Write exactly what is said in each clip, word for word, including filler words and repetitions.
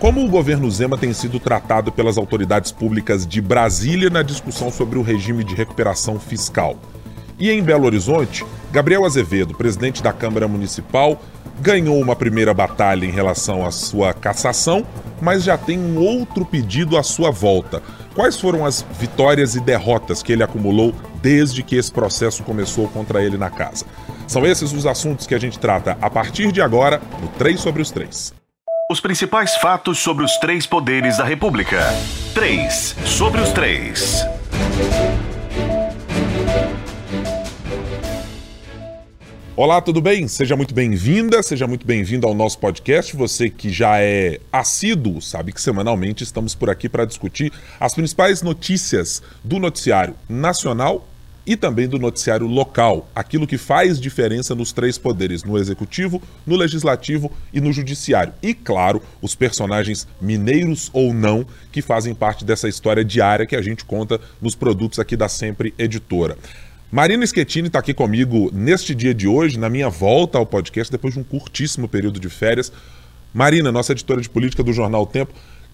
Como o governo Zema tem sido tratado pelas autoridades públicas de Brasília na discussão sobre o regime de recuperação fiscal? E em Belo Horizonte, Gabriel Azevedo, presidente da Câmara Municipal, ganhou uma primeira batalha em relação à sua cassação, mas já tem um outro pedido à sua volta. Quais foram as vitórias e derrotas que ele acumulou desde que esse processo começou contra ele na casa? São esses os assuntos que a gente trata a partir de agora no Três sobre os Três. Os principais fatos sobre os três poderes da República. Três sobre os Três. Olá, tudo bem? Seja muito bem-vinda, seja muito bem-vindo ao nosso podcast. Você que já é assíduo sabe que semanalmente estamos por aqui para discutir as principais notícias do noticiário nacional e também do noticiário local, aquilo que faz diferença nos três poderes, no executivo, no legislativo e no judiciário. E, claro, os personagens mineiros ou não, que fazem parte dessa história diária que a gente conta nos produtos aqui da Sempre Editora. Marina Schettini está aqui comigo neste dia de hoje, na minha volta ao podcast, depois de um curtíssimo período de férias. Marina, nossa editora de política do jornal O Tempo,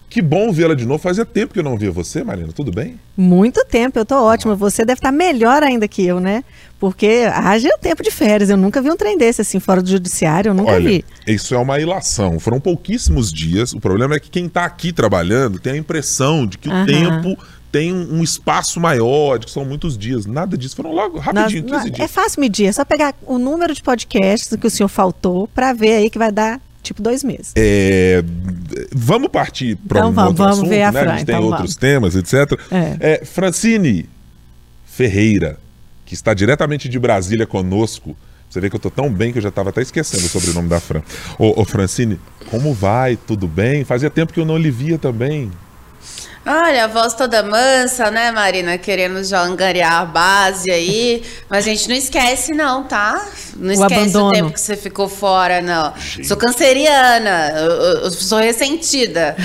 que bom vê-la de novo. Fazia tempo que eu não via você, Marina. Tudo bem? Muito tempo. Eu tô ótima. Você deve estar melhor ainda que eu, né? Porque haja o tempo de férias. Eu nunca vi um trem desse, assim, fora do judiciário. Eu nunca Olha, vi. Isso é uma ilação. Foram pouquíssimos dias. O problema é que quem tá aqui trabalhando tem a impressão de que o Aham. tempo tem um espaço maior, de que são muitos dias. Nada disso. Foram logo, rapidinho, Nós, quinze dias. É fácil medir. É só pegar o número de podcasts que o senhor faltou para ver aí que vai dar... tipo dois meses. É, vamos partir para então, um vamos, outro vamos assunto, ver a né? Fran, a gente tem então outros vamos. temas, etcétera. É. É, Francine Ferreira, que está diretamente de Brasília conosco. Você vê que eu estou tão bem que eu já estava até esquecendo o sobrenome da Fran. Ô, ô Francine, como vai? Tudo bem? Fazia tempo que eu não lhe via também. Olha, a voz toda mansa, né, Marina? Queremos já angariar a base aí. Mas a gente não esquece, não, tá? Não o esquece abandono. O tempo que você ficou fora, não. Gente. Sou canceriana, eu, eu sou ressentida,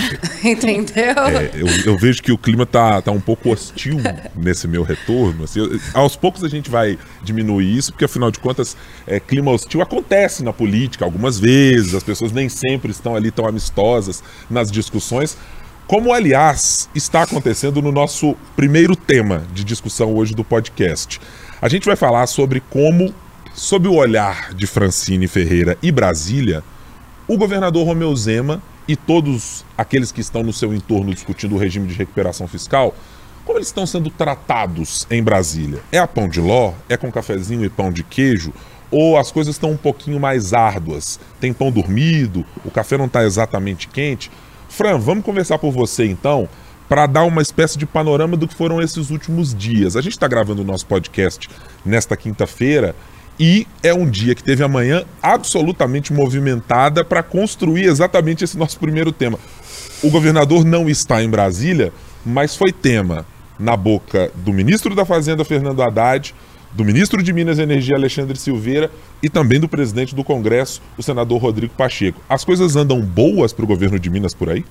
entendeu? É, eu, eu vejo que o clima tá, tá um pouco hostil nesse meu retorno. Assim, eu, aos poucos a gente vai diminuir isso, porque afinal de contas, é, clima hostil acontece na política algumas vezes. As pessoas nem sempre estão ali tão amistosas nas discussões. Como, aliás, está acontecendo no nosso primeiro tema de discussão hoje do podcast. A gente vai falar sobre como, sob o olhar de Francine Ferreira e Brasília, o governador Romeu Zema e todos aqueles que estão no seu entorno discutindo o regime de recuperação fiscal, como eles estão sendo tratados em Brasília. É a pão de ló? É com cafezinho e pão de queijo? Ou as coisas estão um pouquinho mais árduas? Tem pão dormido? O café não está exatamente quente? Fran, vamos conversar por você, então, para dar uma espécie de panorama do que foram esses últimos dias. A gente está gravando o nosso podcast nesta quinta-feira e é um dia que teve a manhã absolutamente movimentada para construir exatamente esse nosso primeiro tema. O governador não está em Brasília, mas foi tema na boca do ministro da Fazenda, Fernando Haddad, do ministro de Minas e Energia, Alexandre Silveira, e também do presidente do Congresso, o senador Rodrigo Pacheco. As coisas andam boas para o governo de Minas por aí?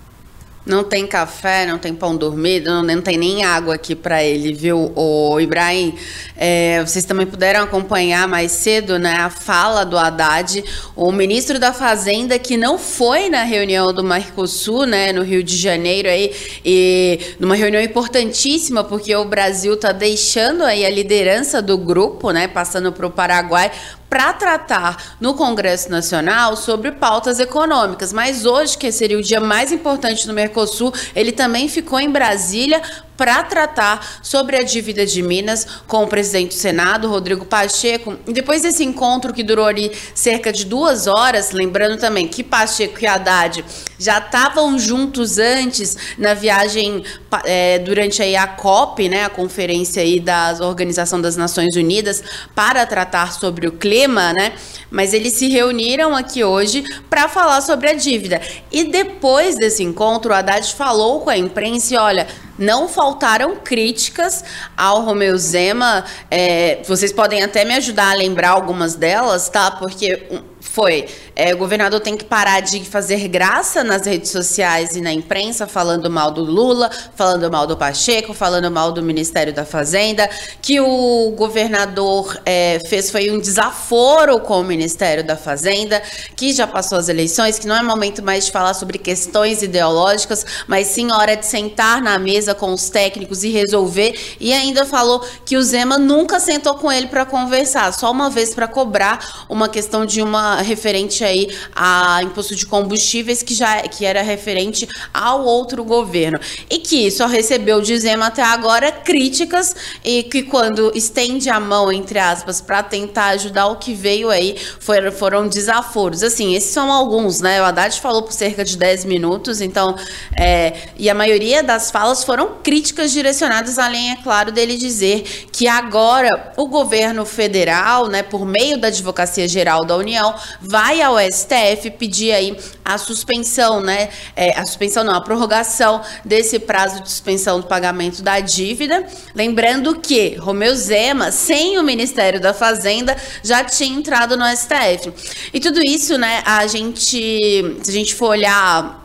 Não tem café, não tem pão dormido, não, não tem nem água aqui para ele, viu, o Ibrahim? É, vocês também puderam acompanhar mais cedo, né, a fala do Haddad, o ministro da Fazenda, que não foi na reunião do Mercosul, né, no Rio de Janeiro, aí, e numa reunião importantíssima, porque o Brasil está deixando aí a liderança do grupo, né, passando para o Paraguai, para tratar no Congresso Nacional sobre pautas econômicas. Mas hoje, que seria o dia mais importante do Mercosul, ele também ficou em Brasília para tratar sobre a dívida de Minas com o presidente do Senado, Rodrigo Pacheco. E depois desse encontro que durou ali cerca de duas horas, lembrando também que Pacheco e Haddad já estavam juntos antes na viagem é, durante aí a COP, né, a conferência aí da Organização das Nações Unidas, para tratar sobre o clima, né? Mas eles se reuniram aqui hoje para falar sobre a dívida. E depois desse encontro, o Haddad falou com a imprensa e olha... não faltaram críticas ao Romeu Zema, é, vocês podem até me ajudar a lembrar algumas delas, tá? Porque foi É, o governador tem que parar de fazer graça nas redes sociais e na imprensa, falando mal do Lula, falando mal do Pacheco, falando mal do Ministério da Fazenda. Que o governador é, fez foi um desaforo com o Ministério da Fazenda, que já passou as eleições, que não é momento mais de falar sobre questões ideológicas, mas sim hora de sentar na mesa com os técnicos e resolver. E ainda falou que o Zema nunca sentou com ele para conversar, só uma vez para cobrar uma questão de uma referente a aí a imposto de combustíveis que já que era referente ao outro governo, e que só recebeu de Zema até agora críticas, e que quando estende a mão, entre aspas, para tentar ajudar, o que veio aí foram, foram desaforos. Assim, esses são alguns, né? O Haddad falou por cerca de dez minutos, então é, e a maioria das falas foram críticas direcionadas, além, é claro, dele dizer que agora o governo federal, né, por meio da Advocacia-Geral da União, vai ao S T F pedir aí a suspensão, né? É, a suspensão não, a prorrogação desse prazo de suspensão do pagamento da dívida. Lembrando que Romeu Zema, sem o Ministério da Fazenda, já tinha entrado no S T F. E tudo isso, né? A gente, se a gente for olhar,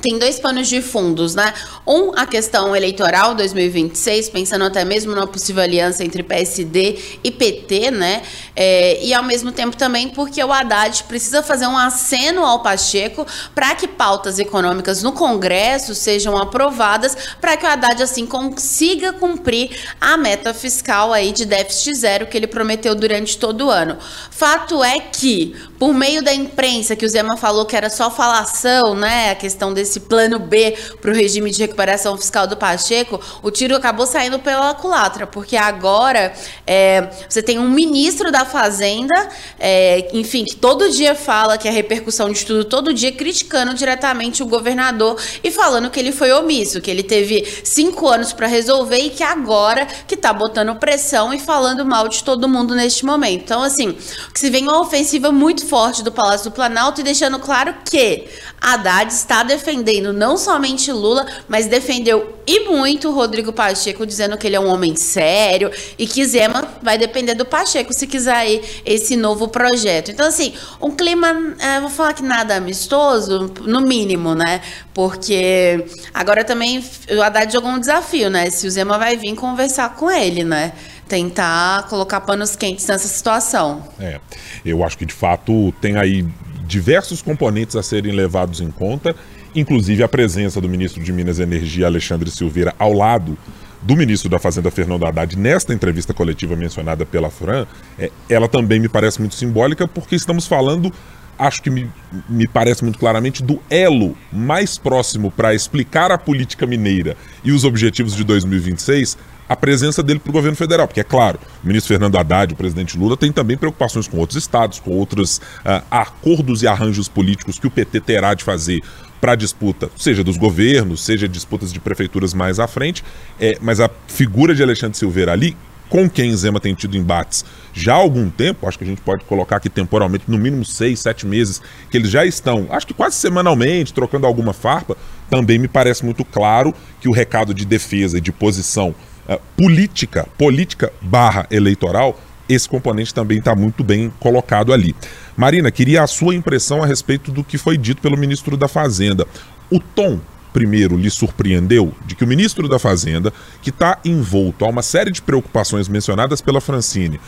tem dois panos de fundos, né? Um, a questão eleitoral dois mil e vinte e seis, pensando até mesmo numa possível aliança entre P S D e P T, né? É, e ao mesmo tempo também porque o Haddad precisa fazer um aceno ao Pacheco para que pautas econômicas no Congresso sejam aprovadas, para que o Haddad assim consiga cumprir a meta fiscal aí de déficit zero que ele prometeu durante todo o ano. Fato é que, por meio da imprensa, que o Zema falou que era só falação, né? A questão desse plano B para o regime de recuperação fiscal do Pacheco, o tiro acabou saindo pela culatra, porque agora é, você tem um ministro da Fazenda, é, enfim, que todo dia fala que a repercussão de tudo, todo dia criticando diretamente o governador e falando que ele foi omisso, que ele teve cinco anos para resolver e que agora que tá botando pressão e falando mal de todo mundo neste momento. Então, assim, que se vem uma ofensiva muito forte do Palácio do Planalto e deixando claro que Haddad está defendendo defendendo não somente Lula, mas defendeu e muito o Rodrigo Pacheco, dizendo que ele é um homem sério e que Zema vai depender do Pacheco se quiser aí esse novo projeto. Então, assim, um clima, é, vou falar que nada amistoso, no mínimo, né? Porque agora também o Haddad jogou um desafio, né? Se o Zema vai vir conversar com ele, né? Tentar colocar panos quentes nessa situação. É, eu acho que de fato tem aí diversos componentes a serem levados em conta, inclusive a presença do ministro de Minas e Energia, Alexandre Silveira, ao lado do ministro da Fazenda, Fernando Haddad, nesta entrevista coletiva mencionada pela Fran. É, ela também me parece muito simbólica, porque estamos falando, acho que me, me parece muito claramente, do elo mais próximo para explicar a política mineira e os objetivos de dois mil e vinte e seis, a presença dele para o governo federal, porque é claro, o ministro Fernando Haddad, o presidente Lula, tem também preocupações com outros estados, com outros uh, acordos e arranjos políticos que o P T terá de fazer para a disputa, seja dos governos, seja disputas de prefeituras mais à frente, é, mas a figura de Alexandre Silveira ali, com quem Zema tem tido embates já há algum tempo, acho que a gente pode colocar aqui temporalmente, no mínimo seis, sete meses, que eles já estão, acho que quase semanalmente, trocando alguma farpa, também me parece muito claro que o recado de defesa e de posição Uh, política, política barra eleitoral, esse componente também está muito bem colocado ali. Marina, queria a sua impressão a respeito do que foi dito pelo ministro da Fazenda. O tom, primeiro, lhe surpreendeu? De que o ministro da Fazenda, que está envolto a uma série de preocupações mencionadas pela Francine,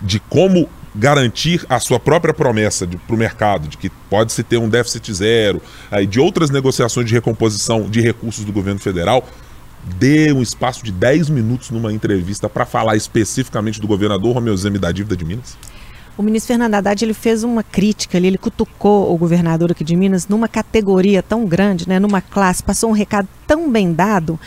de como garantir a sua própria promessa para o mercado, de que pode-se ter um déficit zero, uh, de outras negociações de recomposição de recursos do governo federal, dê um espaço de dez minutos numa entrevista para falar especificamente do governador Romeu Zema e da dívida de Minas? O ministro Fernando Haddad, ele fez uma crítica, ele cutucou o governador aqui de Minas numa categoria tão grande, né, numa classe, passou um recado tão bem dado,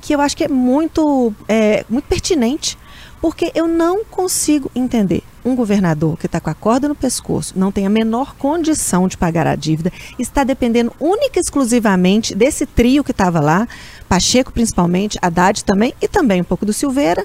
que eu acho que é muito, é, muito pertinente, porque eu não consigo entender um governador que está com a corda no pescoço, não tem a menor condição de pagar a dívida, está dependendo única e exclusivamente desse trio que estava lá, Pacheco principalmente, Haddad também e também um pouco do Silveira,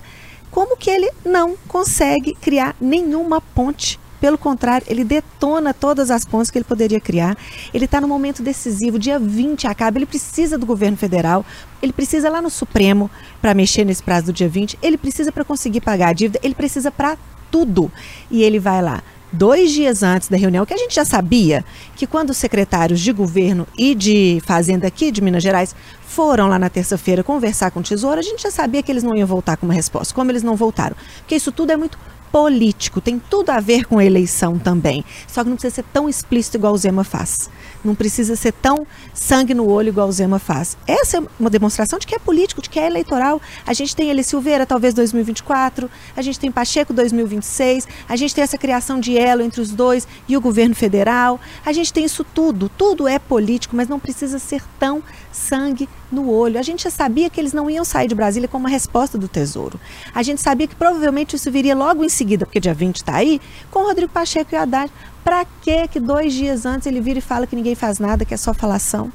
como que ele não consegue criar nenhuma ponte? Pelo contrário, ele detona todas as pontes que ele poderia criar. Ele está no momento decisivo, dia vinte acaba, ele precisa do governo federal, ele precisa lá no Supremo para mexer nesse prazo do dia vinte, ele precisa para conseguir pagar a dívida, ele precisa para tudo. E ele vai lá, dois dias antes da reunião, que a gente já sabia que quando os secretários de governo e de fazenda aqui de Minas Gerais foram lá na terça-feira conversar com o Tesouro, a gente já sabia que eles não iam voltar com uma resposta. Como eles não voltaram? Porque isso tudo é muito político, tem tudo a ver com a eleição também. Só que não precisa ser tão explícito igual o Zema faz. Não precisa ser tão sangue no olho igual o Zema faz. Essa é uma demonstração de que é político, de que é eleitoral. A gente tem ele Silveira, talvez dois mil e vinte e quatro, a gente tem Pacheco dois mil e vinte e seis, a gente tem essa criação de elo entre os dois e o governo federal. A gente tem isso tudo, tudo é político, mas não precisa ser tão sangue no olho. A gente já sabia que eles não iam sair de Brasília com uma resposta do Tesouro. A gente sabia que provavelmente isso viria logo em seguida, porque dia vinte está aí, com o Rodrigo Pacheco e o Haddad. Para que que dois dias antes ele vira e fala que ninguém faz nada, que é só falação?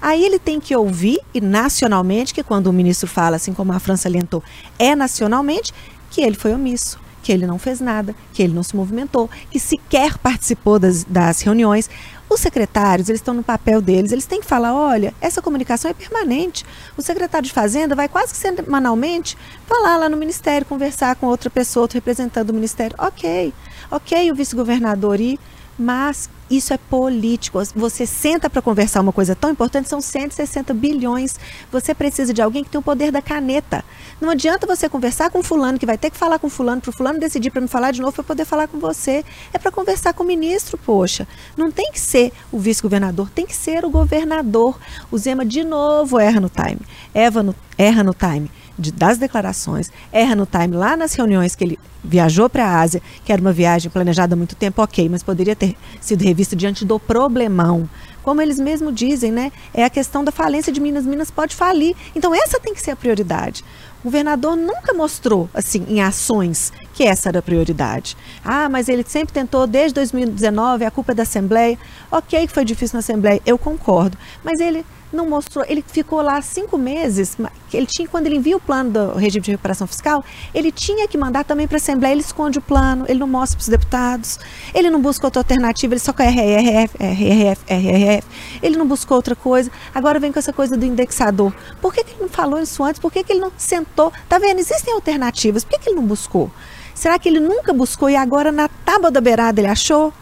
Aí ele tem que ouvir, e nacionalmente, que quando o ministro fala, assim como a França alentou, é nacionalmente, que ele foi omisso, que ele não fez nada, que ele não se movimentou, que sequer participou das, das reuniões. Os secretários, eles estão no papel deles, eles têm que falar, olha, essa comunicação é permanente. O secretário de Fazenda vai quase que semanalmente falar lá no Ministério, conversar com outra pessoa, outro representante do Ministério. Ok, ok, o vice-governador ir, mas isso é político. Você senta para conversar uma coisa tão importante, são cento e sessenta bilhões. Você precisa de alguém que tem o poder da caneta. Não adianta você conversar com fulano, que vai ter que falar com fulano, para o fulano decidir para me falar de novo, para poder falar com você. É para conversar com o ministro, poxa. Não tem que ser o vice-governador, tem que ser o governador. O Zema, de novo, erra no time. Eva no, erra no time de, das declarações, erra no time lá nas reuniões que ele viajou para a Ásia, que era uma viagem planejada há muito tempo, ok, mas poderia ter sido revista diante do problemão. Como eles mesmos dizem, né? É a questão da falência de Minas. Minas pode falir. Então, essa tem que ser a prioridade. O governador nunca mostrou, assim, em ações, que essa era a prioridade. Ah, mas ele sempre tentou, desde dois mil e dezenove, a culpa é da Assembleia. Ok que foi difícil na Assembleia, eu concordo. Mas ele não mostrou, ele ficou lá cinco meses, ele tinha, quando ele envia o plano do regime de recuperação fiscal, ele tinha que mandar também para a Assembleia, ele esconde o plano, ele não mostra para os deputados, ele não busca outra alternativa, ele só quer R R F, R R F, R R F, ele não buscou outra coisa, agora vem com essa coisa do indexador. Por que que ele não falou isso antes? Por que que ele não sentou? Tá vendo? Existem alternativas, por que que ele não buscou? Será que ele nunca buscou e agora na tábua da beirada ele achou?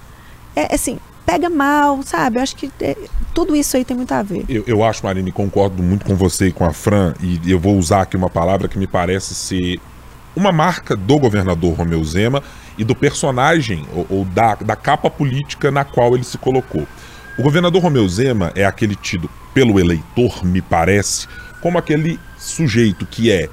É assim, pega mal, sabe? Eu acho que é, tudo isso aí tem muito a ver. Eu, eu acho, Marina, e concordo muito com você e com a Fran, e eu vou usar aqui uma palavra que me parece ser uma marca do governador Romeu Zema e do personagem, ou, ou da, da capa política na qual ele se colocou. O governador Romeu Zema é aquele tido pelo eleitor, me parece, como aquele sujeito que é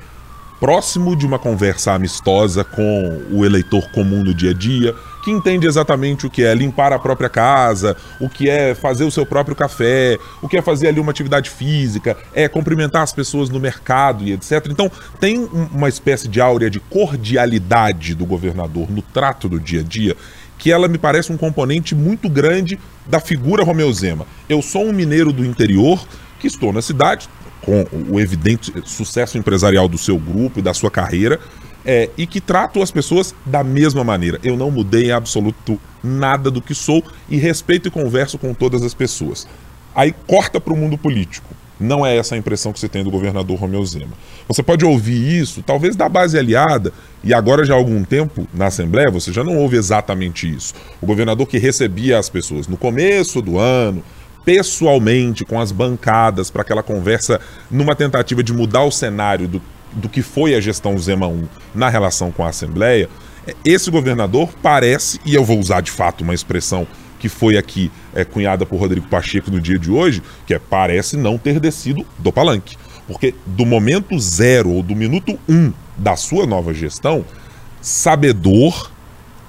próximo de uma conversa amistosa com o eleitor comum no dia a dia, que entende exatamente o que é limpar a própria casa, o que é fazer o seu próprio café, o que é fazer ali uma atividade física, é cumprimentar as pessoas no mercado e etcétera. Então, tem uma espécie de áurea de cordialidade do governador no trato do dia a dia, que ela me parece um componente muito grande da figura Romeu Zema. Eu sou um mineiro do interior, que estou na cidade, com o evidente sucesso empresarial do seu grupo e da sua carreira, é, e que trato as pessoas da mesma maneira. Eu não mudei em absoluto nada do que sou e respeito e converso com todas as pessoas. Aí corta para o mundo político. Não é essa a impressão que você tem do governador Romeu Zema. Você pode ouvir isso, talvez da base aliada, e agora já há algum tempo, na Assembleia, você já não ouve exatamente isso. O governador que recebia as pessoas no começo do ano, pessoalmente, com as bancadas, para aquela conversa, numa tentativa de mudar o cenário do, do que foi a gestão Zema um na relação com a Assembleia, esse governador parece, e eu vou usar de fato uma expressão que foi aqui é, cunhada por Rodrigo Pacheco no dia de hoje, que é, parece não ter descido do palanque. Porque do momento zero, ou do minuto um da sua nova gestão, sabedor,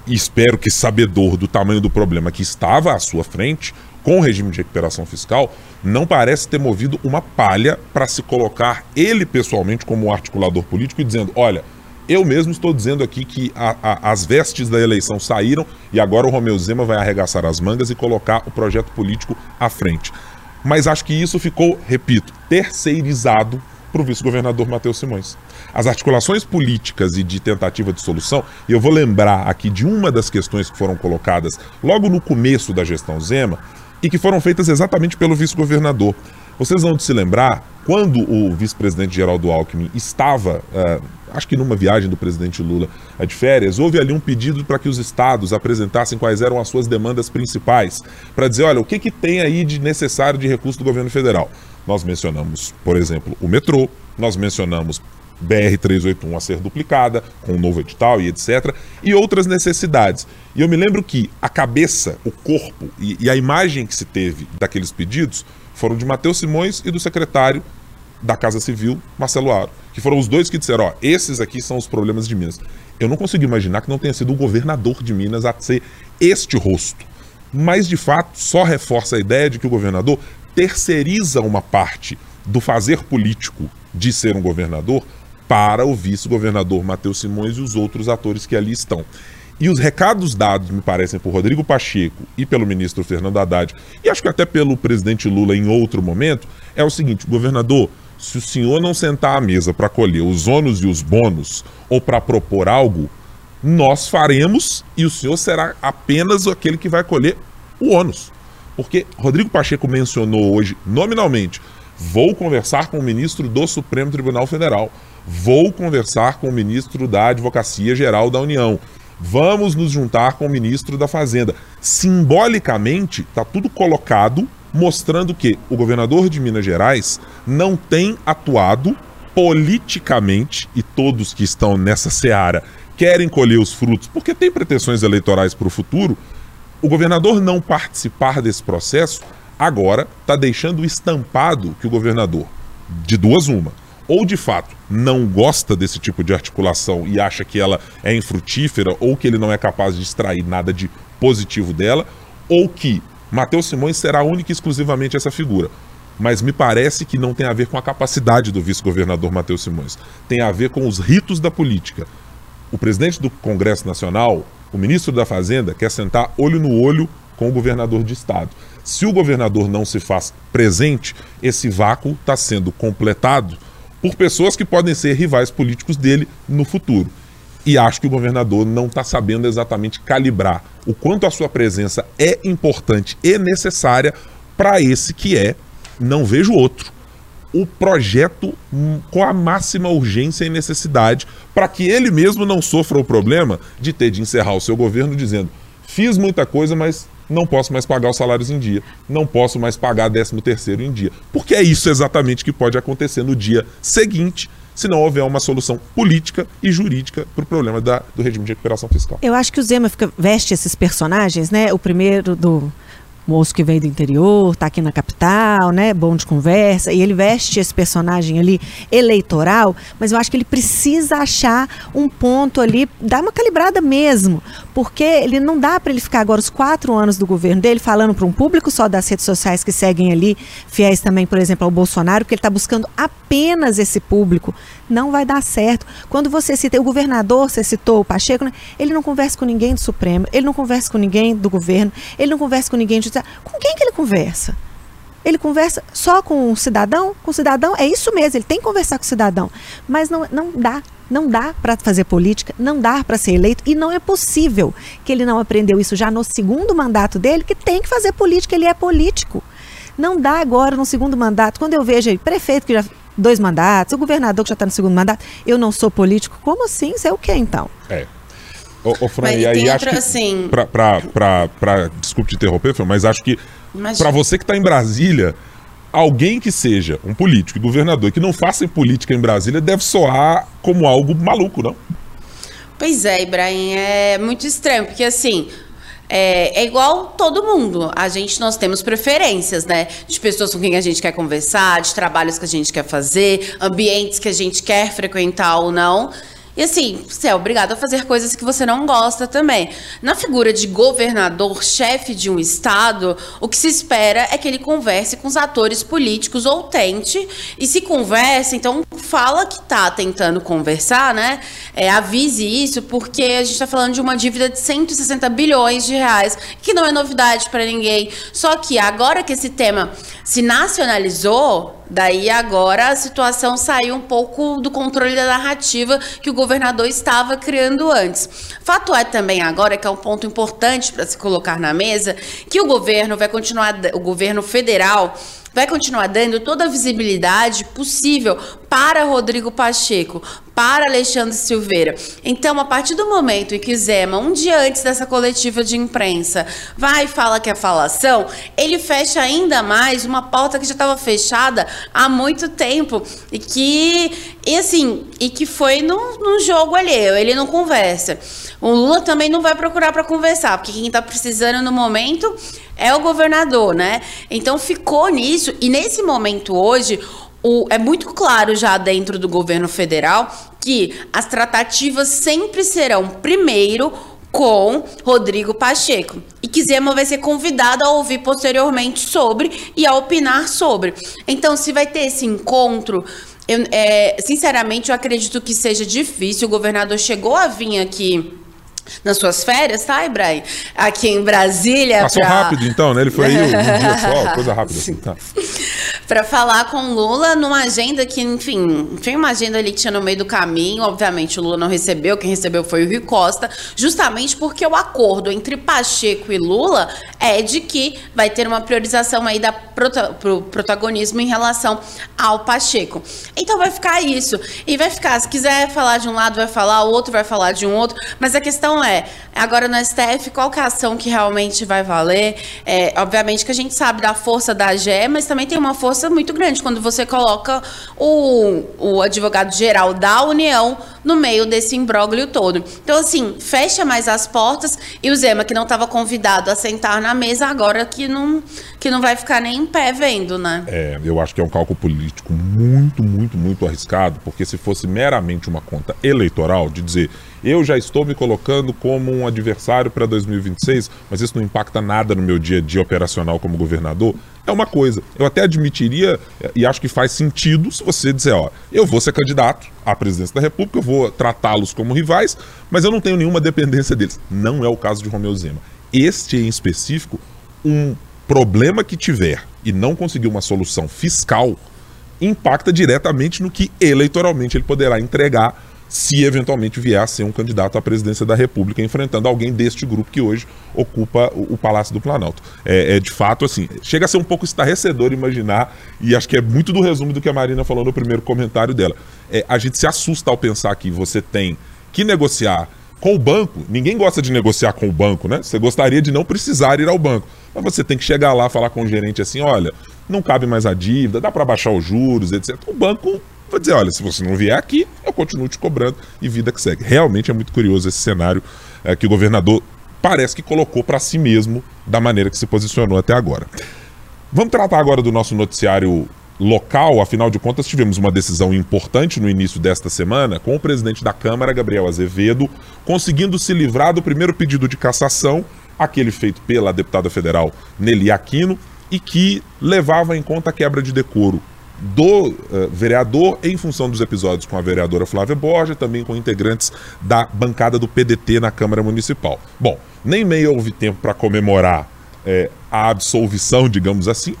e espero que sabedor do tamanho do problema que estava à sua frente, com o regime de recuperação fiscal, não parece ter movido uma palha para se colocar ele pessoalmente como articulador político e dizendo, olha, eu mesmo estou dizendo aqui que a, a, as vestes da eleição saíram e agora o Romeu Zema vai arregaçar as mangas e colocar o projeto político à frente. Mas acho que isso ficou, repito, terceirizado para o vice-governador Matheus Simões. As articulações políticas e de tentativa de solução, e eu vou lembrar aqui de uma das questões que foram colocadas logo no começo da gestão Zema, e que foram feitas exatamente pelo vice-governador. Vocês vão se lembrar Quando o vice-presidente Geraldo Alckmin estava, uh, acho que numa viagem do presidente Lula de férias, houve ali um pedido para que os estados apresentassem quais eram as suas demandas principais, para dizer, olha, o que, que tem aí de necessário de recurso do governo federal? Nós mencionamos, por exemplo, o metrô, nós mencionamos B R trezentos e oitenta e um a ser duplicada, com um novo edital e etcétera, e outras necessidades. E eu me lembro que a cabeça, o corpo e, e a imagem que se teve daqueles pedidos foram de Matheus Simões e do secretário da Casa Civil, Marcelo Aro, que foram os dois que disseram, ó, esses aqui são os problemas de Minas. Eu não consigo imaginar que não tenha sido o governador de Minas a ser este rosto. Mas, de fato, só reforça a ideia de que o governador terceiriza uma parte do fazer político de ser um governador para o vice-governador Matheus Simões e os outros atores que ali estão. E os recados dados, me parecem, por Rodrigo Pacheco e pelo ministro Fernando Haddad, e acho que até pelo presidente Lula em outro momento, é o seguinte, governador, se o senhor não sentar à mesa para colher os ônus e os bônus ou para propor algo, nós faremos e o senhor será apenas aquele que vai colher o ônus. Porque Rodrigo Pacheco mencionou hoje, nominalmente, vou conversar com o ministro do Supremo Tribunal Federal, vou conversar com o ministro da Advocacia-Geral da União, vamos nos juntar com o ministro da Fazenda. Simbolicamente, está tudo colocado, mostrando que o governador de Minas Gerais não tem atuado politicamente, e todos que estão nessa seara querem colher os frutos, porque tem pretensões eleitorais para o futuro, o governador não participar desse processo, agora está deixando estampado que o governador, de duas uma, ou de fato não gosta desse tipo de articulação e acha que ela é infrutífera ou que ele não é capaz de extrair nada de positivo dela, ou que Matheus Simões será única e exclusivamente essa figura. Mas me parece que não tem a ver com a capacidade do vice-governador Matheus Simões, tem a ver com os ritos da política. O presidente do Congresso Nacional, o ministro da Fazenda, quer sentar olho no olho com o governador de estado. Se o governador não se faz presente, esse vácuo está sendo completado por pessoas que podem ser rivais políticos dele no futuro. E acho que o governador não está sabendo exatamente calibrar o quanto a sua presença é importante e necessária para esse que é, não vejo outro, o projeto com a máxima urgência e necessidade para que ele mesmo não sofra o problema de ter de encerrar o seu governo dizendo, fiz muita coisa, mas não posso mais pagar os salários em dia, não posso mais pagar décimo terceiro em dia. Porque é isso exatamente que pode acontecer no dia seguinte, se não houver uma solução política e jurídica para o problema da, do regime de recuperação fiscal. Eu acho que o Zema fica, veste esses personagens, né? O primeiro do moço que veio do interior, está aqui na capital, né? Bom de conversa, e ele veste esse personagem ali eleitoral, mas eu acho que ele precisa achar um ponto ali, dar uma calibrada mesmo, porque ele não dá para ele ficar agora os quatro anos do governo dele falando para um público só das redes sociais que seguem ali, fiéis também, por exemplo, ao Bolsonaro, porque ele está buscando apenas esse público. Não vai dar certo. Quando você cita o governador, você citou o Pacheco, né? Ele não conversa com ninguém do Supremo, ele não conversa com ninguém do governo, ele não conversa com ninguém de... Com quem que ele conversa? Ele conversa só com o cidadão? Com o cidadão, é isso mesmo, ele tem que conversar com o cidadão. Mas não, não dá, não dá para fazer política, não dá para ser eleito, e não é possível que ele não aprendeu isso já no segundo mandato dele, que tem que fazer política, ele é político. Não dá agora no segundo mandato, quando eu vejo aí, prefeito que já... dois mandatos, o governador que já está no segundo mandato, eu não sou político, como assim? Você é o quê, então? É. Ô, ô Fran, mas e aí acho que, assim... pra, pra, pra, pra, desculpe te interromper, Fran, mas acho que para você que está em Brasília, alguém que seja um político e governador que não faça política em Brasília deve soar como algo maluco, não? Pois é, Ibrahim, é muito estranho, porque assim... É, é igual todo mundo, a gente, nós temos preferências, né, de pessoas com quem a gente quer conversar, de trabalhos que a gente quer fazer, ambientes que a gente quer frequentar ou não, e assim, você é obrigado a fazer coisas que você não gosta também. Na figura de governador, chefe de um estado, o que se espera é que ele converse com os atores políticos ou tente, e se conversa, então fala que tá tentando conversar, né? É, avise isso, porque a gente tá falando de uma dívida de cento e sessenta bilhões de reais, que não é novidade para ninguém. Só que agora que esse tema se nacionalizou, daí agora a situação saiu um pouco do controle da narrativa que o governador estava criando antes. Fato é também agora, que é um ponto importante para se colocar na mesa, que o governo vai continuar, o governo federal vai continuar dando toda a visibilidade possível para Rodrigo Pacheco, para Alexandre Silveira. Então, a partir do momento em que o Zema, um dia antes dessa coletiva de imprensa, vai e fala que é falação, ele fecha ainda mais uma pauta que já estava fechada há muito tempo e que, e assim, e que foi num, num jogo alheio, ele não conversa. O Lula também não vai procurar para conversar, porque quem está precisando no momento é o governador, né? Então ficou nisso, e nesse momento hoje, o, é muito claro já dentro do governo federal que as tratativas sempre serão primeiro com Rodrigo Pacheco, e que Zema vai ser convidado a ouvir posteriormente sobre e a opinar sobre. Então, se vai ter esse encontro, eu, é, sinceramente, eu acredito que seja difícil. O governador chegou a vir aqui nas suas férias, tá, Ibrahim? Aqui em Brasília. Passou pra... rápido, então, né? Ele foi aí um dia só, coisa rápida. Assim, tá. Para falar com o Lula numa agenda que, enfim, tinha uma agenda ali que tinha no meio do caminho. Obviamente, o Lula não recebeu, quem recebeu foi o Rui Costa, justamente porque o acordo entre Pacheco e Lula é de que vai ter uma priorização aí da prota... pro protagonismo em relação ao Pacheco. Então vai ficar isso. E vai ficar, se quiser falar de um lado, vai falar, o outro vai falar de um outro, mas a questão é, agora no S T F, qual que é a ação que realmente vai valer? É, obviamente que a gente sabe da força da A G E, mas também tem uma força muito grande quando você coloca o, o advogado-geral da União no meio desse imbróglio todo. Então, assim, fecha mais as portas, e o Zema, que não estava convidado a sentar na mesa, agora que não, que não vai ficar nem em pé vendo, né? É, eu acho que é um cálculo político muito, muito, muito arriscado, porque se fosse meramente uma conta eleitoral, de dizer, eu já estou me colocando como um adversário para dois mil e vinte e seis, mas isso não impacta nada no meu dia a dia operacional como governador, é uma coisa. Eu até admitiria, e acho que faz sentido, se você dizer, ó, eu vou ser candidato à presidência da República, eu vou tratá-los como rivais, mas eu não tenho nenhuma dependência deles. Não é o caso de Romeu Zema. Este em específico, um problema que tiver e não conseguir uma solução fiscal, impacta diretamente no que eleitoralmente ele poderá entregar se eventualmente vier a ser um candidato à presidência da República, enfrentando alguém deste grupo que hoje ocupa o Palácio do Planalto. É, é de fato, assim, chega a ser um pouco estarrecedor imaginar, e acho que é muito do resumo do que a Marina falou no primeiro comentário dela. É, a gente se assusta ao pensar que você tem que negociar com o banco. Ninguém gosta de negociar com o banco, né? Você gostaria de não precisar ir ao banco, mas você tem que chegar lá, falar com o gerente assim, olha, não cabe mais a dívida, dá para baixar os juros, etcétera. O banco vai dizer, olha, se você não vier aqui, eu continuo te cobrando, e vida que segue. Realmente é muito curioso esse cenário é, que o governador parece que colocou para si mesmo da maneira que se posicionou até agora. Vamos tratar agora do nosso noticiário local. Afinal de contas, tivemos uma decisão importante no início desta semana, com o presidente da Câmara, Gabriel Azevedo, conseguindo se livrar do primeiro pedido de cassação, aquele feito pela deputada federal Nelly Aquino, e que levava em conta a quebra de decoro do uh, vereador em função dos episódios com a vereadora Flávia Borja, também com integrantes da bancada do P D T na Câmara Municipal. Bom, nem meio houve tempo para comemorar é, a absolvição, digamos assim.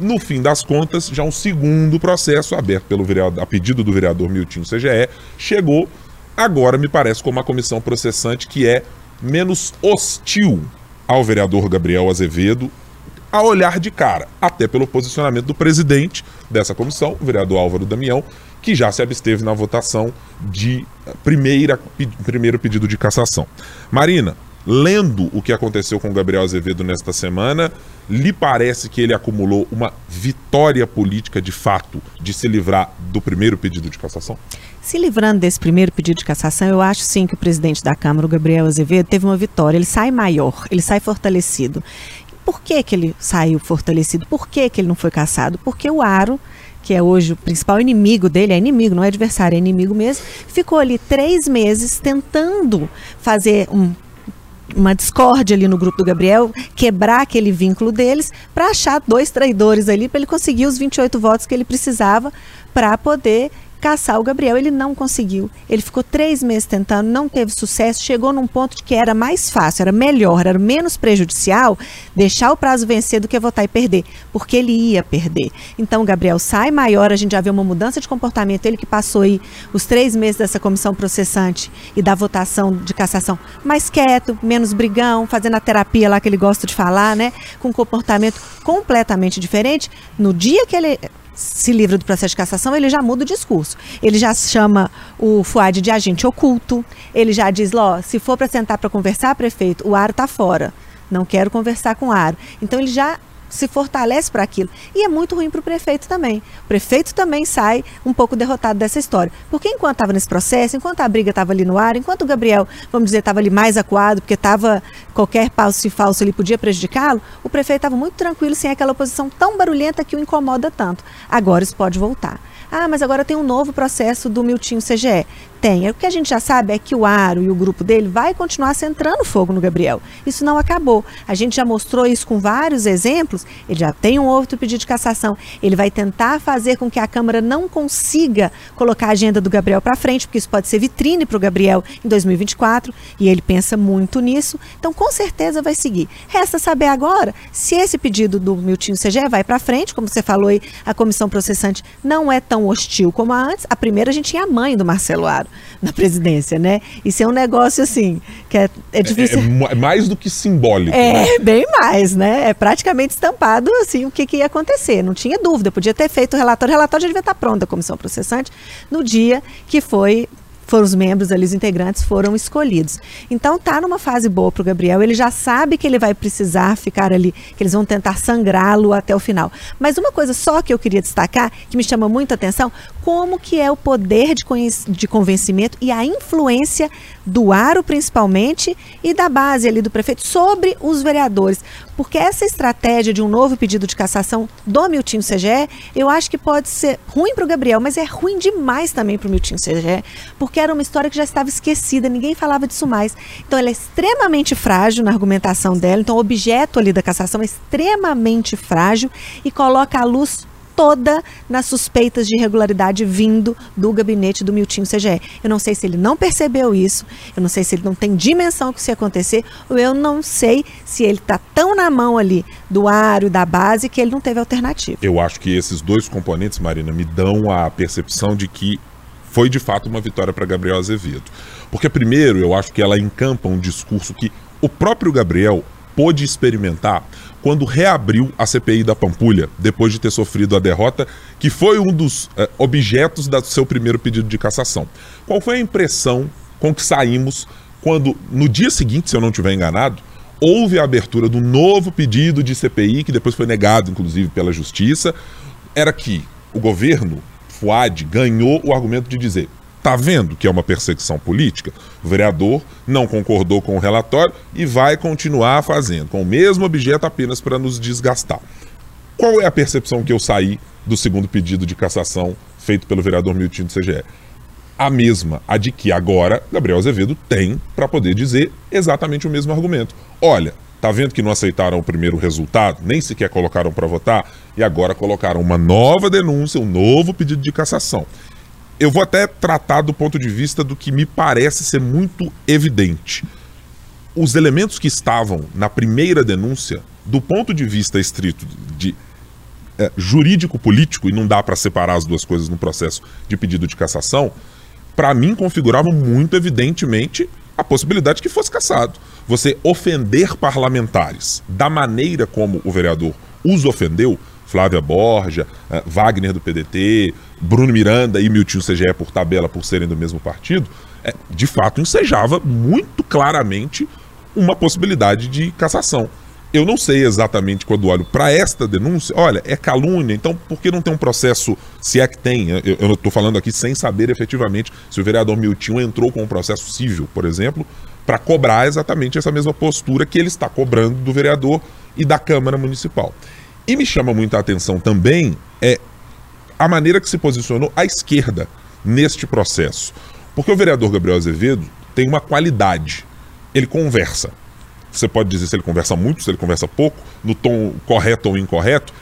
No fim das contas, já um segundo processo aberto pelo vereador, a pedido do vereador Miltinho C G E, chegou agora, me parece, com uma comissão processante que é menos hostil ao vereador Gabriel Azevedo a olhar de cara, até pelo posicionamento do presidente dessa comissão, o vereador Álvaro Damião, que já se absteve na votação de primeira, primeiro pedido de cassação. Marina, lendo o que aconteceu com o Gabriel Azevedo nesta semana, lhe parece que ele acumulou uma vitória política de fato de se livrar do primeiro pedido de cassação? Se livrando desse primeiro pedido de cassação, eu acho sim que o presidente da Câmara, o Gabriel Azevedo, teve uma vitória. Ele sai maior, ele sai fortalecido. Por que que ele saiu fortalecido? Por que que ele não foi cassado? Porque o Aro, que é hoje o principal inimigo dele, é inimigo, não é adversário, é inimigo mesmo, ficou ali três meses tentando fazer um, uma discórdia ali no grupo do Gabriel, quebrar aquele vínculo deles, para achar dois traidores ali, para ele conseguir os vinte e oito votos que ele precisava para poder caçar o Gabriel. Ele não conseguiu. Ele ficou três meses tentando, não teve sucesso, chegou num ponto de que era mais fácil, era melhor, era menos prejudicial deixar o prazo vencer do que votar e perder, porque ele ia perder. Então o Gabriel sai maior, a gente já vê uma mudança de comportamento, ele que passou aí os três meses dessa comissão processante e da votação de cassação mais quieto, menos brigão, fazendo a terapia lá que ele gosta de falar, né? Com um comportamento completamente diferente. No dia que ele se livra do processo de cassação, ele já muda o discurso. Ele já chama o Fuad de agente oculto, ele já diz, ó, se for para sentar para conversar, prefeito, o Aro tá fora, não quero conversar com o Aro. Então ele já se fortalece para aquilo. E é muito ruim para o prefeito também. O prefeito também sai um pouco derrotado dessa história. Porque enquanto estava nesse processo, enquanto a briga estava ali no ar, enquanto o Gabriel, vamos dizer, estava ali mais acuado, porque estava qualquer passo e falso ali podia prejudicá-lo, o prefeito estava muito tranquilo, sem aquela oposição tão barulhenta que o incomoda tanto. Agora isso pode voltar. Ah, mas agora tem um novo processo do Miltinho C G E. Tem. O que a gente já sabe é que o Aro e o grupo dele vai continuar centrando fogo no Gabriel. Isso não acabou. A gente já mostrou isso com vários exemplos. Ele já tem um outro pedido de cassação. Ele vai tentar fazer com que a Câmara não consiga colocar a agenda do Gabriel para frente, porque isso pode ser vitrine para o Gabriel em dois mil e vinte e quatro, e ele pensa muito nisso. Então, com certeza vai seguir. Resta saber agora se esse pedido do Miltinho C G E vai para frente. Como você falou aí, a comissão processante não é tão hostil como a antes. A primeira a gente tinha a mãe do Marcelo Aro na presidência, né? Isso é um negócio assim, que é, é difícil. É, é mais do que simbólico. É, né? Bem mais, né? É praticamente estampado, assim, o que, que ia acontecer. Não tinha dúvida, podia ter feito o relatório. O relatório já devia estar pronto da comissão processante no dia que foi... foram os membros ali, os integrantes foram escolhidos. Então tá numa fase boa para o Gabriel, ele já sabe que ele vai precisar ficar ali, que eles vão tentar sangrá-lo até o final. Mas uma coisa só que eu queria destacar, que me chama muito a atenção, como que é o poder de, de convencimento e a influência do Aro principalmente e da base ali do prefeito sobre os vereadores. Porque essa estratégia de um novo pedido de cassação do Miltinho C G E, eu acho que pode ser ruim para o Gabriel, mas é ruim demais também para o Miltinho C G E, porque era uma história que já estava esquecida, ninguém falava disso mais. Então ela é extremamente frágil na argumentação dela, então o objeto ali da cassação é extremamente frágil e coloca à luz toda nas suspeitas de irregularidade vindo do gabinete do Miltinho C G E. Eu não sei se ele não percebeu isso, eu não sei se ele não tem dimensão que isso ia acontecer, ou eu não sei se ele está tão na mão ali do Aro, da base, que ele não teve alternativa. Eu acho que esses dois componentes, Marina, me dão a percepção de que foi de fato uma vitória para Gabriel Azevedo. Porque primeiro, eu acho que ela encampa um discurso que o próprio Gabriel pôde experimentar quando reabriu a C P I da Pampulha, depois de ter sofrido a derrota, que foi um dos uh, objetos do seu primeiro pedido de cassação. Qual foi a impressão com que saímos quando, no dia seguinte, se eu não estiver enganado, houve a abertura de um novo pedido de C P I, que depois foi negado, inclusive, pela Justiça? Era que o governo, Fuad, ganhou o argumento de dizer: tá vendo que é uma perseguição política? O vereador não concordou com o relatório e vai continuar fazendo, com o mesmo objeto apenas para nos desgastar. Qual é a percepção que eu saí do segundo pedido de cassação feito pelo vereador Miltinho do C G E? A mesma, a de que agora Gabriel Azevedo tem para poder dizer exatamente o mesmo argumento. Olha, tá vendo que não aceitaram o primeiro resultado, nem sequer colocaram para votar, e agora colocaram uma nova denúncia, um novo pedido de cassação. Eu vou até tratar do ponto de vista do que me parece ser muito evidente. Os elementos que estavam na primeira denúncia, do ponto de vista estrito de é, jurídico-político, e não dá para separar as duas coisas no processo de pedido de cassação, para mim configuravam muito evidentemente a possibilidade que fosse cassado. Você ofender parlamentares da maneira como o vereador os ofendeu, Flávia Borja, Wagner do P D T, Bruno Miranda e Miltinho C G E por tabela, por serem do mesmo partido, de fato ensejava muito claramente uma possibilidade de cassação. Eu não sei exatamente, quando olho para esta denúncia, olha, é calúnia, então por que não tem um processo, se é que tem? Eu estou falando aqui sem saber efetivamente se o vereador Miltinho entrou com um processo civil, por exemplo, para cobrar exatamente essa mesma postura que ele está cobrando do vereador e da Câmara Municipal. E me chama muita atenção também é a maneira que se posicionou a esquerda neste processo. Porque o vereador Gabriel Azevedo tem uma qualidade. Ele conversa. Você pode dizer se ele conversa muito, se ele conversa pouco, no tom correto ou incorreto.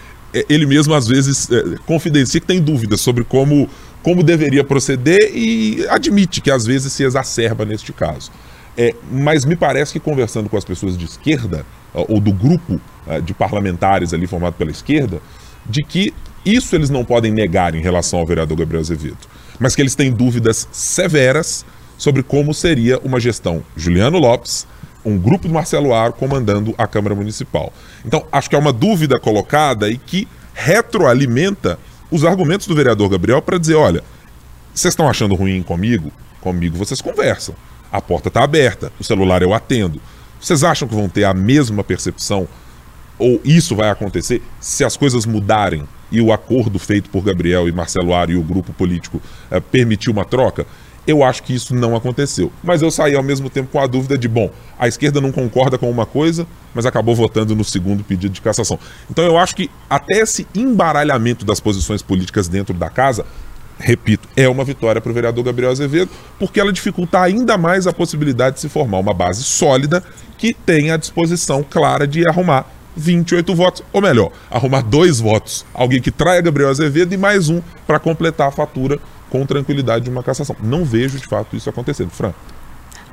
Ele mesmo, às vezes, confidencia que tem dúvidas sobre como como deveria proceder e admite que às vezes se exacerba neste caso. É, mas me parece que conversando com as pessoas de esquerda, ou do grupo de parlamentares ali formado pela esquerda, de que isso eles não podem negar em relação ao vereador Gabriel Azevedo, mas que eles têm dúvidas severas sobre como seria uma gestão Juliano Lopes, um grupo do Marcelo Aro comandando a Câmara Municipal. Então, acho que é uma dúvida colocada e que retroalimenta os argumentos do vereador Gabriel para dizer, olha, vocês estão achando ruim comigo? Comigo vocês conversam. A porta está aberta, o celular eu atendo. Vocês acham que vão ter a mesma percepção ou isso vai acontecer se as coisas mudarem e o acordo feito por Gabriel e Marcelo Aro e o grupo político eh, permitiu uma troca? Eu acho que isso não aconteceu. Mas eu saí ao mesmo tempo com a dúvida de, bom, a esquerda não concorda com uma coisa, mas acabou votando no segundo pedido de cassação. Então eu acho que até esse embaralhamento das posições políticas dentro da casa, repito, é uma vitória para o vereador Gabriel Azevedo, porque ela dificulta ainda mais a possibilidade de se formar uma base sólida que tenha a disposição clara de arrumar vinte e oito votos, ou melhor, arrumar dois votos, alguém que traia Gabriel Azevedo e mais um para completar a fatura com tranquilidade de uma cassação. Não vejo, de fato, isso acontecendo. Fran?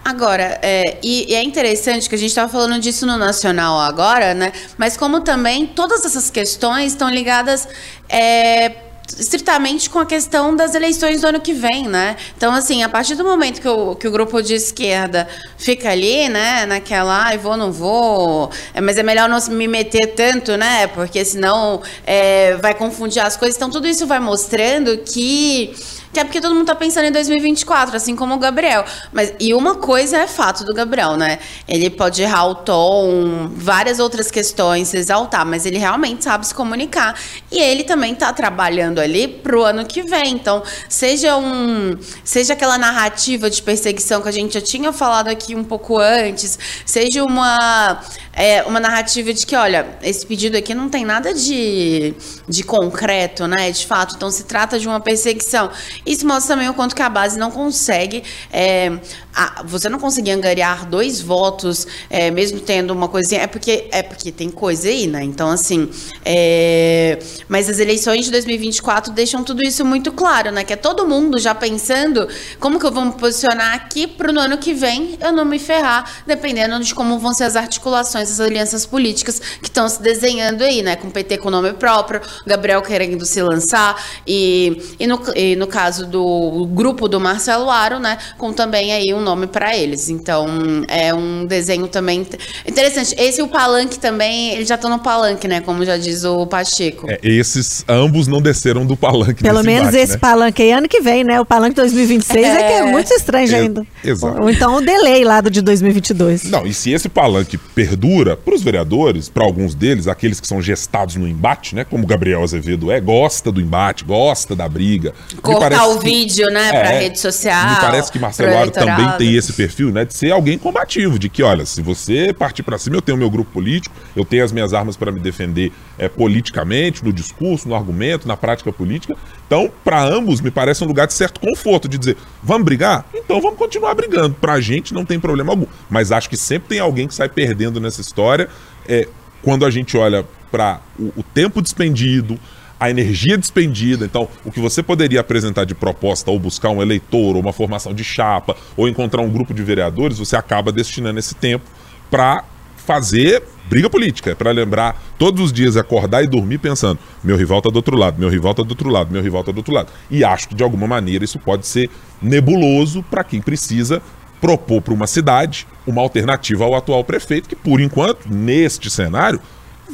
Agora, é, e, e é interessante que a gente estava falando disso no Nacional agora, né? Mas como também todas essas questões estão ligadas... É... estritamente com a questão das eleições do ano que vem, né? Então, assim, a partir do momento que o, que o grupo de esquerda fica ali, né, naquela, ai, vou, não vou, é, mas é melhor não me meter tanto, né, porque senão é, vai confundir as coisas. Então, tudo isso vai mostrando que... Que é porque todo mundo tá pensando em dois mil e vinte e quatro, assim como o Gabriel. Mas, e uma coisa é fato do Gabriel, né? Ele pode errar o tom, várias outras questões, se exaltar, mas ele realmente sabe se comunicar. E ele também tá trabalhando ali pro ano que vem. Então, seja um, seja aquela narrativa de perseguição que a gente já tinha falado aqui um pouco antes, seja uma, é, uma narrativa de que, olha, esse pedido aqui não tem nada de, de concreto, né? De fato, então se trata de uma perseguição. Isso mostra também o quanto que a base não consegue, é, a, você não conseguir angariar dois votos, é, mesmo tendo uma coisinha, é porque, é porque tem coisa aí, né? Então, assim, é, mas as eleições de dois mil e vinte e quatro deixam tudo isso muito claro, né? Que é todo mundo já pensando como que eu vou me posicionar aqui pro ano que vem eu não me ferrar, dependendo de como vão ser as articulações, as alianças políticas que estão se desenhando aí, né? Com o P T com nome próprio, Gabriel querendo se lançar e, e, no, e no caso caso do grupo do Marcelo Aro, né, com também aí um nome para eles. Então, é um desenho também interessante. Esse e o palanque também, eles já estão no palanque, né, como já diz o Pacheco. É, esses ambos não desceram do palanque. Pelo menos embate, esse né? palanque aí, ano que vem, né, o palanque dois mil e vinte e seis é, é que é muito estranho é, ainda. Exato. Ou então o delay lá do de dois mil e vinte e dois. Não, e se esse palanque perdura, para os vereadores, para alguns deles, aqueles que são gestados no embate, né, como Gabriel Azevedo é, gosta do embate, gosta da briga. Cortar o vídeo, né, é, para rede social. Me parece que Marcelo Aro também tem esse perfil, né, de ser alguém combativo, de que, olha, se você partir para cima, eu tenho o meu grupo político, eu tenho as minhas armas para me defender é, politicamente, no discurso, no argumento, na prática política. Então, para ambos, me parece um lugar de certo conforto, de dizer, vamos brigar? Então vamos continuar brigando. Para a gente não tem problema algum. Mas acho que sempre tem alguém que sai perdendo nessa história. É, quando a gente olha para o, o tempo despendido, a energia despendida, então o que você poderia apresentar de proposta ou buscar um eleitor ou uma formação de chapa ou encontrar um grupo de vereadores, você acaba destinando esse tempo para fazer briga política, para lembrar todos os dias, acordar e dormir pensando, meu rival tá do outro lado, meu rival tá do outro lado, meu rival tá do outro lado. E acho que de alguma maneira isso pode ser nebuloso para quem precisa propor para uma cidade uma alternativa ao atual prefeito, que por enquanto, neste cenário,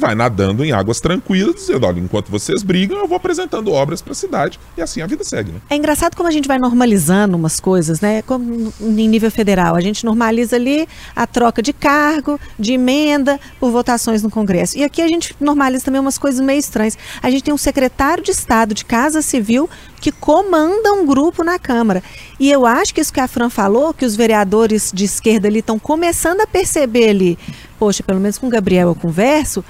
vai nadando em águas tranquilas, dizendo, olha, enquanto vocês brigam, eu vou apresentando obras para a cidade, e assim a vida segue, né? É engraçado como a gente vai normalizando umas coisas, né? Como em nível federal, a gente normaliza ali a troca de cargo, de emenda, por votações no Congresso. E aqui a gente normaliza também umas coisas meio estranhas. A gente tem um secretário de Estado de Casa Civil que comanda um grupo na Câmara. E eu acho que isso que a Fran falou, que os vereadores de esquerda ali estão começando a perceber ali, poxa, pelo menos com o Gabriel eu converso,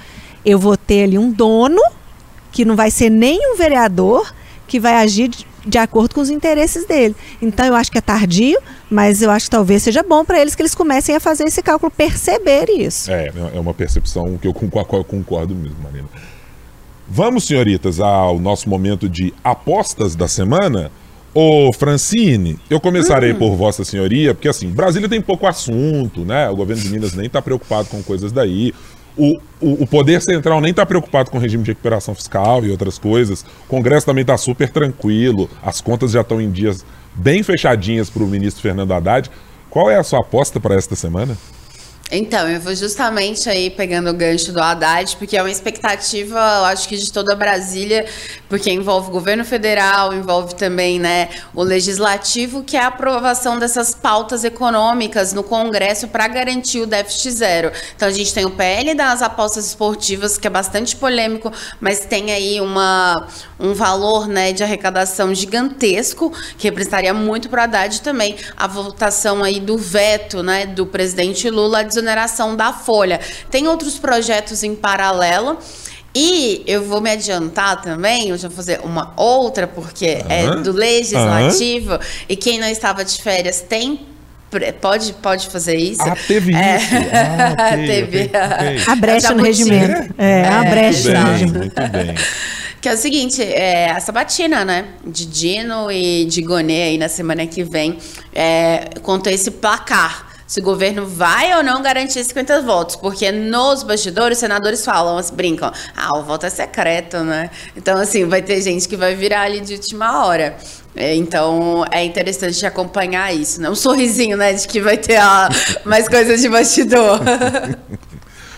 eu vou ter ali um dono, que não vai ser nem um vereador, que vai agir de, de acordo com os interesses dele. Então eu acho que é tardio, mas eu acho que talvez seja bom para eles que eles comecem a fazer esse cálculo, perceber isso. É, é uma percepção que eu, com a qual eu concordo mesmo, Marina. Vamos, senhoritas, ao nosso momento de apostas da semana. Ô, Francine, eu começarei hum. por Vossa Senhoria, porque assim, Brasília tem pouco assunto, né? O governo de Minas nem está preocupado com coisas daí. O, o, o Poder Central nem está preocupado com o regime de recuperação fiscal e outras coisas. O Congresso também está super tranquilo. As contas já estão em dias bem fechadinhas para o ministro Fernando Haddad. Qual é a sua aposta para esta semana? Então, eu vou justamente aí pegando o gancho do Haddad, porque é uma expectativa, eu acho que de toda Brasília, porque envolve o governo federal, envolve também, né, o legislativo, que é a aprovação dessas pautas econômicas no Congresso para garantir o déficit zero. Então, a gente tem o P L das apostas esportivas, que é bastante polêmico, mas tem aí uma, um valor, né, de arrecadação gigantesco, que representaria muito para o Haddad também. A votação aí do veto, né, do presidente Lula, exoneração da Folha. Tem outros projetos em paralelo e eu vou me adiantar também, eu já vou fazer uma outra porque uhum. é do Legislativo uhum. e quem não estava de férias tem Pode, pode fazer isso. Ah, teve é. isso. Ah, okay, teve. Okay, okay. A brecha no regimento. É, é a brecha no regimento. Muito bem. Que é o seguinte, é, a sabatina, né, de Dino e de Gonê aí na semana que vem, é, conta esse placar. Se o governo vai ou não garantir cinquenta votos, porque nos bastidores os senadores falam, brincam, ah, o voto é secreto, né? Então, assim, vai ter gente que vai virar ali de última hora. Então, é interessante acompanhar isso, né? Um sorrisinho, né, de que vai ter a... mais coisas de bastidor.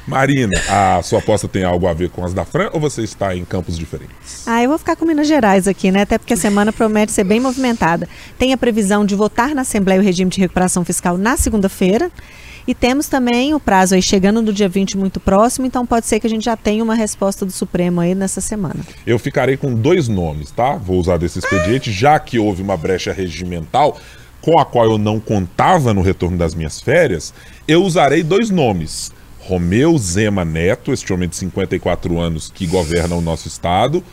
Marina, a sua aposta tem algo a ver com as da Fran ou você está em campos diferentes? Ah, eu vou ficar com Minas Gerais aqui, né? Até porque a semana promete ser bem movimentada. Tem a previsão de votar na Assembleia o regime de recuperação fiscal na segunda-feira. E temos também o prazo aí chegando do dia vinte muito próximo, então pode ser que a gente já tenha uma resposta do Supremo aí nessa semana. Eu ficarei com dois nomes, tá? Vou usar desse expediente, já que houve uma brecha regimental com a qual eu não contava no retorno das minhas férias, eu usarei dois nomes. Romeu Zema Neto, este homem de cinquenta e quatro anos que governa o nosso estado,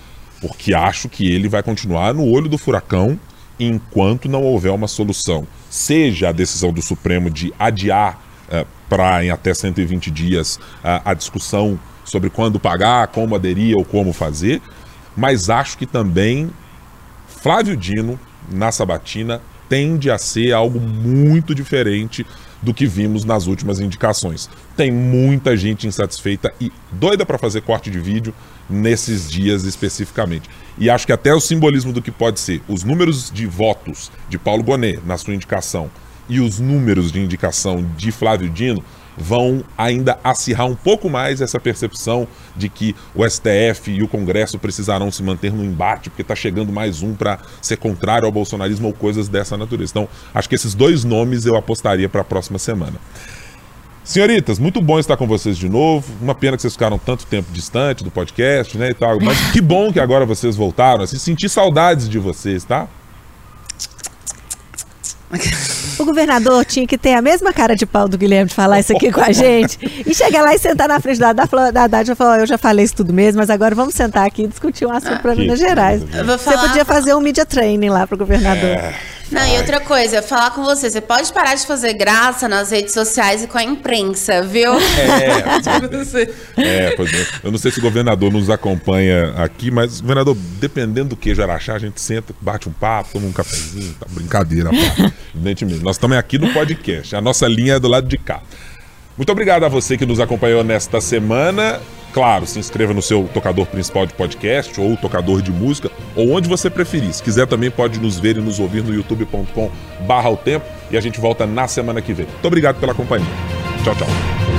porque acho que ele vai continuar no olho do furacão enquanto não houver uma solução. Seja a decisão do Supremo de adiar uh, para em até cento e vinte dias uh, a discussão sobre quando pagar, como aderir ou como fazer, mas acho que também Flávio Dino, na sabatina, tende a ser algo muito diferente do que vimos nas últimas indicações. Tem muita gente insatisfeita e doida para fazer corte de vídeo nesses dias especificamente. E acho que até o simbolismo do que pode ser os números de votos de Paulo Gonê na sua indicação e os números de indicação de Flávio Dino vão ainda acirrar um pouco mais essa percepção de que o S T F e o Congresso precisarão se manter no embate, porque está chegando mais um para ser contrário ao bolsonarismo ou coisas dessa natureza. Então, acho que esses dois nomes eu apostaria para a próxima semana. Senhoritas, muito bom estar com vocês de novo. Uma pena que vocês ficaram tanto tempo distante do podcast, né, e tal. Mas que bom que agora vocês voltaram. Assim, senti saudades de vocês, tá? O governador tinha que ter a mesma cara de pau do Guilherme de falar isso aqui com a gente e chegar lá e sentar na frente da Haddad e falar, oh, eu já falei isso tudo mesmo, mas agora vamos sentar aqui e discutir um assunto ah, para Minas Gerais. Falar... Você podia fazer um media training lá para o governador. É... Não, e outra coisa, falar com você, você pode parar de fazer graça nas redes sociais e com a imprensa, viu? É, é, pois é. Eu não sei se o governador nos acompanha aqui, mas, governador, dependendo do que Araxá, a gente senta, bate um papo, toma um cafezinho, tá brincadeira, pá. Evidentemente. Nós estamos aqui no podcast, a nossa linha é do lado de cá. Muito obrigado a você que nos acompanhou nesta semana. Claro, se inscreva no seu tocador principal de podcast ou tocador de música ou onde você preferir. Se quiser também pode nos ver e nos ouvir no youtube ponto com barra o tempo e a gente volta na semana que vem. Muito obrigado pela companhia. Tchau, tchau.